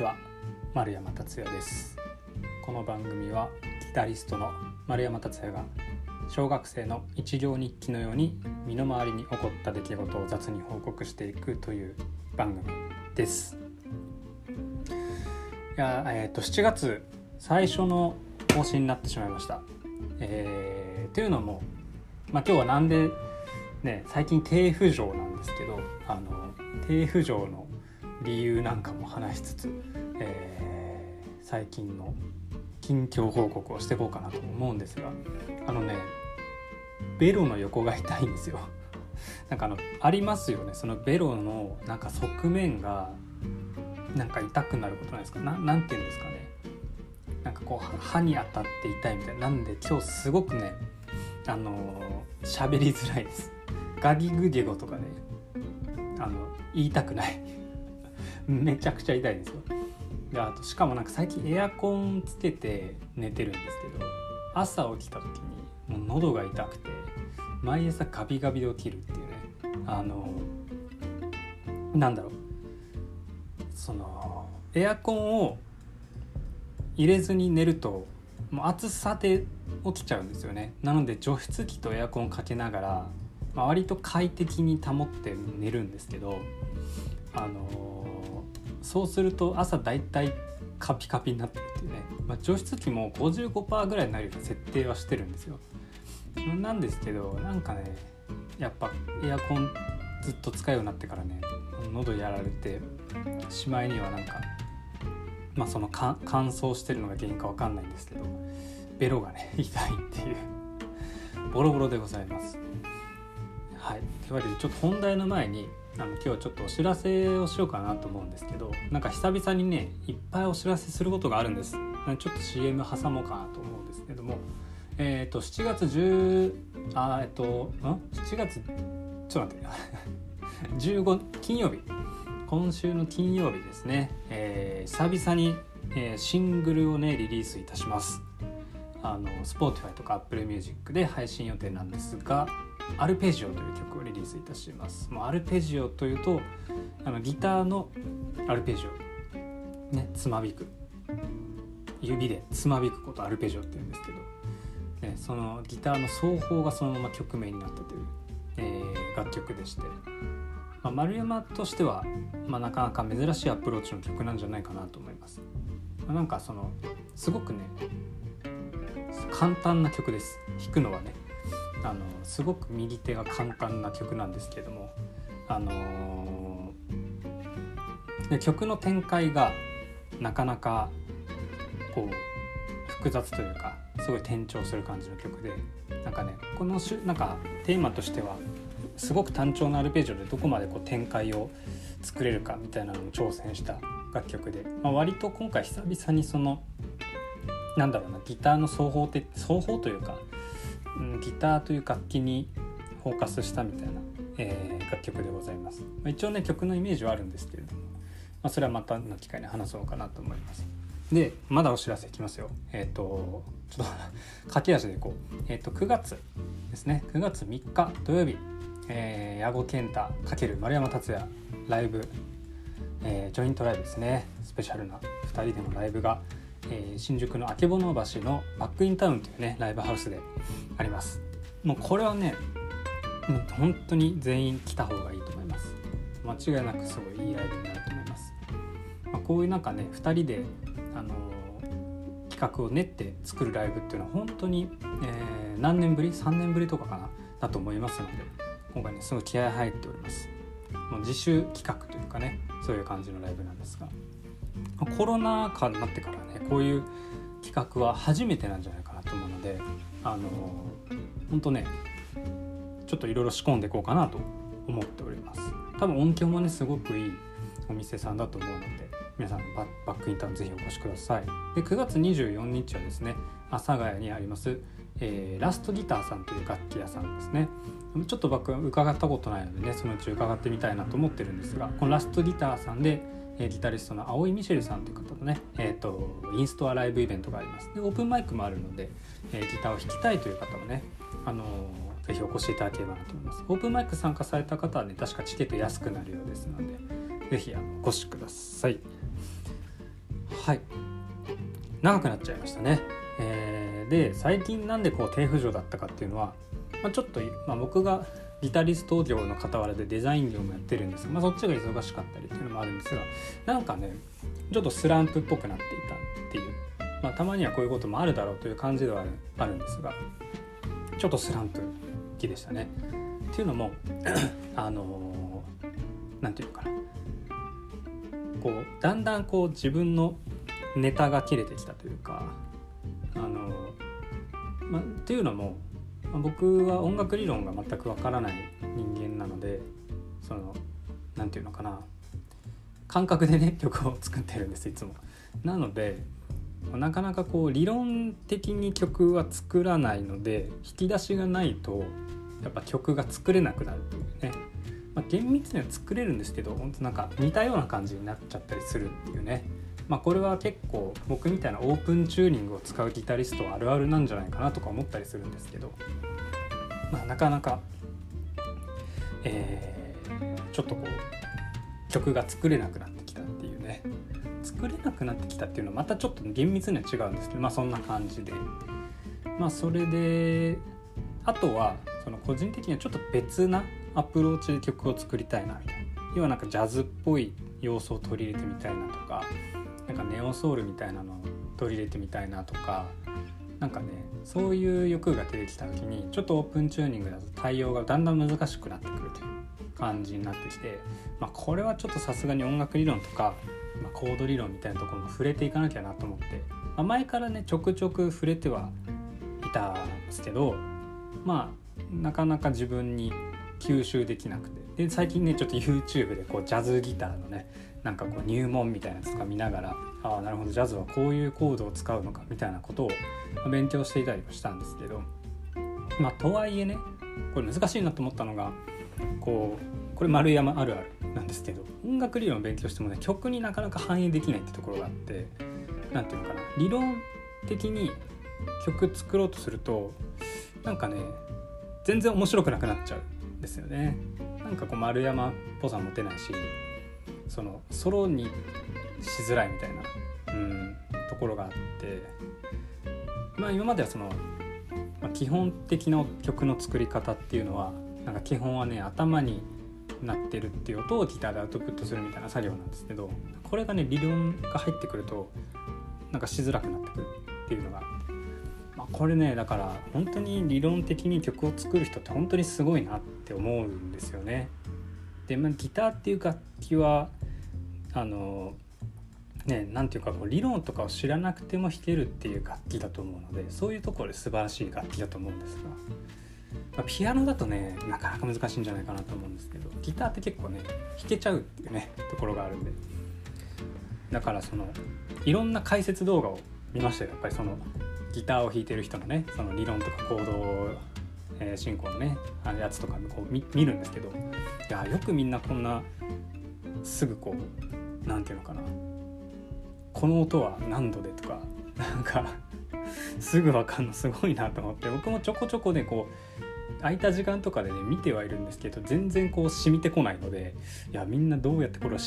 ちは、丸山達也です。この番組はギタリストの丸山達也が小学生の一行日記のように身の回りに起こった出来事を雑に報告していくという番組です。いや、7月最初の更新になってしまいました、というのも、今日はなんでね、最近低浮上なんですけど、低浮上の理由なんかも話しつつ、最近の近況報告をしていこうかなと思うんですが、ベロの横が痛いんですよ。ありますよね、そのベロの側面が痛くなることないですか。なんていうんですかね、こう歯に当たって痛いみたいな。なんで今日すごくね、喋りづらいです。ガギグゲゴとかね、言いたくないめちゃくちゃ痛いですよ。で、あとしかも最近エアコンつけて寝てるんですけど、朝起きた時にもう喉が痛くて、毎朝ガビガビで起きるっていうね。エアコンを入れずに寝るともう暑さで起きちゃうんですよね。なので除湿機とエアコンをかけながら、割と快適に保って寝るんですけど、そうすると朝だいたいカピカピになってるっていうね。除湿機も 55% ぐらいになるような設定はしてるんですよ。なんですけど、やっぱエアコンずっと使うようになってからね、喉やられてしまいには乾燥してるのが原因かわかんないんですけど、ベロがね痛いっていうボロボロでございます。はい、というわけでちょっと本題の前に今日はちょっとお知らせをしようかなと思うんですけど、久々にねいっぱいお知らせすることがあるんです。ちょっと CM 挟もうかなと思うんですけども、7月15金曜日、今週の金曜日ですね、久々に、シングルをねリリースいたします。Spotify とか Apple Music で配信予定なんですが、アルペジオという曲をリリースいたします。もうアルペジオというとギターのアルペジオ、つまびく、指でつまびくことアルペジオって言うんですけど、そのギターの奏法がそのまま曲名になったという、楽曲でして、丸山としては、なかなか珍しいアプローチの曲なんじゃないかなと思います。すごくね簡単な曲です。弾くのはねすごく右手が簡単な曲なんですけども、曲の展開がなかなかこう複雑というか、すごい転調する感じの曲で、このテーマとしてはすごく単調なアルペジオでどこまでこう展開を作れるかみたいなのを挑戦した楽曲で、割と今回久々にギターの奏法というかギターという楽器にフォーカスしたみたいな、楽曲でございます。一応ね曲のイメージはあるんですけれども、それはまたの機会に話そうかなと思います。で、まだお知らせいきますよ。ちょっと駆け足でいこう。9月ですね、9月3日土曜日、矢後健太×丸山達也ライブ、ジョイントライブですね。スペシャルな2人でのライブが新宿のあけぼの橋のバックインタウンというねライブハウスであります。もうこれはね本当に全員来た方がいいと思います。間違いなくすごいいいライブになると思います。こういう2人で企画を練って作るライブっていうのは本当に、何年ぶり ?3 年ぶりとかかなだと思いますので、今回ねすごい気合い入っております。もう自主企画というかね、そういう感じのライブなんですが、コロナ禍になってからねこういう企画は初めてなんじゃないかなと思うので、本当ねちょっといろいろ仕込んでいこうかなと思っております。多分音響もねすごくいいお店さんだと思うので、皆さんバックインタウンぜひお越しください。で、9月24日はですね阿佐ヶ谷にあります、ラストギターさんという楽器屋さんですね。ちょっと僕は伺ったことないのでね、そのうち伺ってみたいなと思ってるんですが、このラストギターさんでギタリストの青井ミシェルさんという方のね、インストアライブイベントがあります。で、オープンマイクもあるので、ギターを弾きたいという方もね、ぜひお越しいただければなと思います。オープンマイク参加された方はね確かチケット安くなるようですので、ぜひお越しください。はい、長くなっちゃいましたね。で最近なんでこう低浮上だったかっていうのは、ちょっと、僕がギタリスト業の傍らでデザイン業もやってるんですが、そっちが忙しかったりっていうのもあるんですが、なんかねちょっとスランプっぽくなっていたっていう、たまにはこういうこともあるだろうという感じではあるんですが、ちょっとスランプ気でしたね。っていうのもなんていうのかな、こうだんだんこう自分のネタが切れてきたというか、っていうのも僕は音楽理論が全くわからない人間なので、そのなんていうのかな、感覚でね曲を作ってるんですいつも。なのでなかなかこう理論的に曲は作らないので、引き出しがないとやっぱ曲が作れなくなるっていうね、厳密には作れるんですけど、なんか似たような感じになっちゃったりするっていうね、これは結構僕みたいなオープンチューニングを使うギタリストはあるあるなんじゃないかなとか思ったりするんですけど、なかなか、ちょっとこう曲が作れなくなってきたっていうね、作れなくなってきたっていうのはまたちょっと厳密には違うんですけど、そんな感じで、それであとはその個人的にはちょっと別なアプローチで曲を作りたいなみたいな、要はなんかジャズっぽい要素を取り入れてみたいなとか、なんかネオソウルみたいなのを取り入れてみたいなとか、なんかねそういう欲が出てきた時に、ちょっとオープンチューニングだと対応がだんだん難しくなってくるという感じになってきて、これはちょっとさすがに音楽理論とか、コード理論みたいなところも触れていかなきゃなと思って、前からねちょくちょく触れてはいたんですけど、なかなか自分に吸収できなくて、で最近ねちょっと YouTube でこうジャズギターのねなんかこう入門みたいなやつとか見ながら、なるほどジャズはこういうコードを使うのかみたいなことを勉強していたりもしたんですけど、とはいえねこれ難しいなと思ったのが、これ丸山あるあるなんですけど、音楽理論を勉強してもね曲になかなか反映できないってところがあって、なんていうのかな、理論的に曲作ろうとするとなんかね全然面白くなくなっちゃうですよね。なんかこう丸山っぽさも出ないし、そのソロにしづらいみたいな、ところがあって、今まではその、基本的な曲の作り方っていうのはなんか基本はね頭になってるっていう音をギターでアウトプットするみたいな作業なんですけど、これがね理論が入ってくるとなんかしづらくなってくるっていうのが、これねだから本当に理論的に曲を作る人って本当にすごいなって思うんですよね。で、ギターっていう楽器はなんていうかこう理論とかを知らなくても弾けるっていう楽器だと思うので、そういうところで素晴らしい楽器だと思うんですが、ピアノだとねなかなか難しいんじゃないかなと思うんですけど、ギターって結構ね弾けちゃうっていうねところがあるんで、だからそのいろんな解説動画を見ましたよ。やっぱりそのギターを弾いてる人のねその理論とかコード進行のねやつとかこう 見るんですけど、いやよくみんなこんなすぐこうなんていうのかな、この音は何度でとかなんかすぐ分かんのすごいなと思って、僕もちょこちょこねこう空いた時間とかでね見てはいるんですけど、全然こう染みてこないので、いやみんなどうやってこれを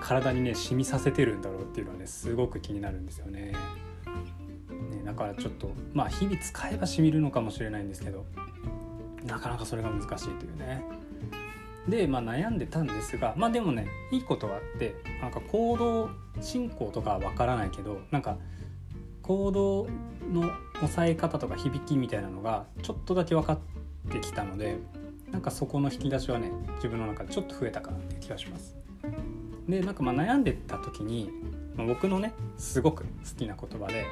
体にね染みさせてるんだろうっていうのはねすごく気になるんですよね。だからちょっと日々使えばしみるのかもしれないんですけど、なかなかそれが難しいというね。で悩んでたんですが、でもねいいことがあって、なんかコード進行とかはわからないけど、なんかコードの押さえ方とか響きみたいなのがちょっとだけ分かってきたので、なんかそこの引き出しはね自分の中でちょっと増えたかなっていう気がします。でなんか悩んでた時に、僕のねすごく好きな言葉で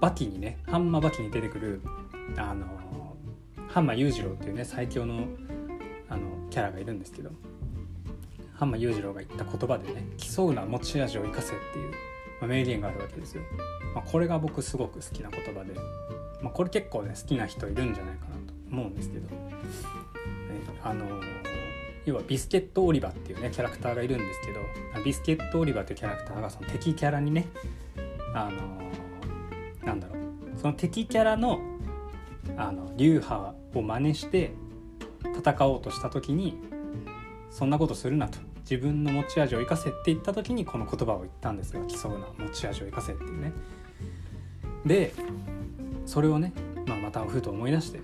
バキにねハンマーバキに出てくるハンマー裕次郎っていうね最強のキャラがいるんですけど、ハンマー裕次郎が言った言葉でね、競うな持ち味を生かせっていう、名言があるわけですよ。これが僕すごく好きな言葉で、これ結構ね好きな人いるんじゃないかなと思うんですけど、要はビスケット・オリバーっていうねキャラクターがいるんですけど、ビスケット・オリバーっていうキャラクターがその敵キャラにねその敵キャラの流派を真似して戦おうとした時に、そんなことするなと自分の持ち味を生かせって言った時にこの言葉を言ったんですが、競うな、持ち味を生かせっていうね。でそれをね、またふと思い出して、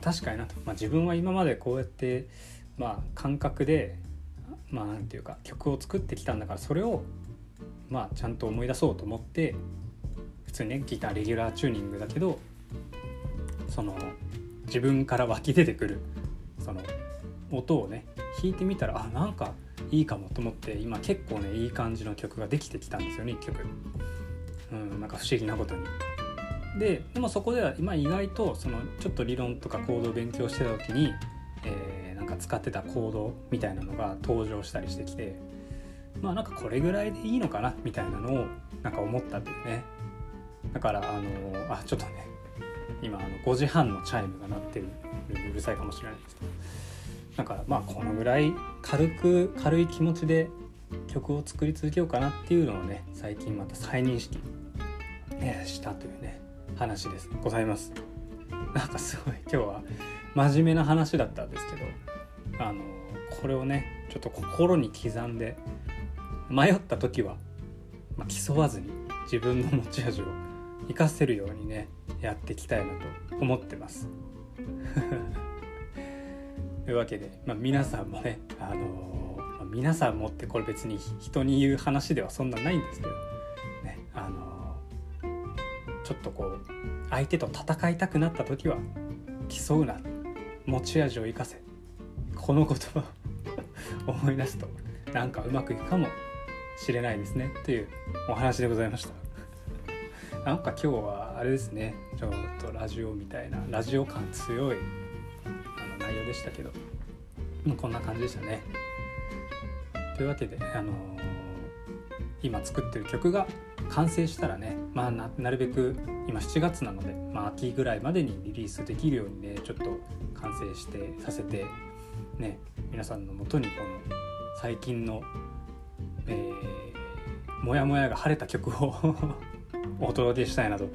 確かになと、自分は今までこうやって、感覚で、なんていうか曲を作ってきたんだから、それをちゃんと思い出そうと思って、普通にねギターレギュラーチューニングだけど、その自分から湧き出てくるその音をね弾いてみたら、なんかいいかもと思って、今結構ねいい感じの曲ができてきたんですよね、1曲。なんか不思議なことに。でもそこでは今意外とそのちょっと理論とか行動を勉強してた時に、なんか使ってた行動みたいなのが登場したりしてきて、なんかこれぐらいでいいのかなみたいなのをなんか思ったっていうね。だからちょっとね今5時半のチャイムが鳴ってる、うるさいかもしれないですけど、だからこのぐらい軽い気持ちで曲を作り続けようかなっていうのをね、最近また再認識したというね話ですございます。なんかすごい今日は真面目な話だったんですけど、これをねちょっと心に刻んで、迷った時は、競わずに自分の持ち味を生かせるようにねやっていきたいなと思ってますというわけで、皆さんもね、皆さんもってこれ別に人に言う話ではそんなないんですけど、ね、ちょっと相手と戦いたくなった時は競うな、持ち味を生かせ、この言葉を思い出すとなんかうまくいくかもしれないですねというお話でございました。なんか今日はあれですね、ちょっとラジオみたいなラジオ感強い内容でしたけど、こんな感じでしたね。というわけで、今作ってる曲が完成したらね、なるべく今7月なので、秋ぐらいまでにリリースできるようにねちょっと完成してさせてね、皆さんのもとにこの最近のモヤモヤが晴れた曲をお届けしたいなと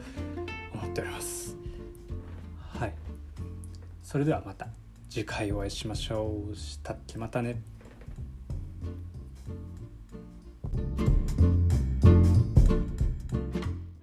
思っております。はい、それではまた次回お会いしましょう。したっけ、またね。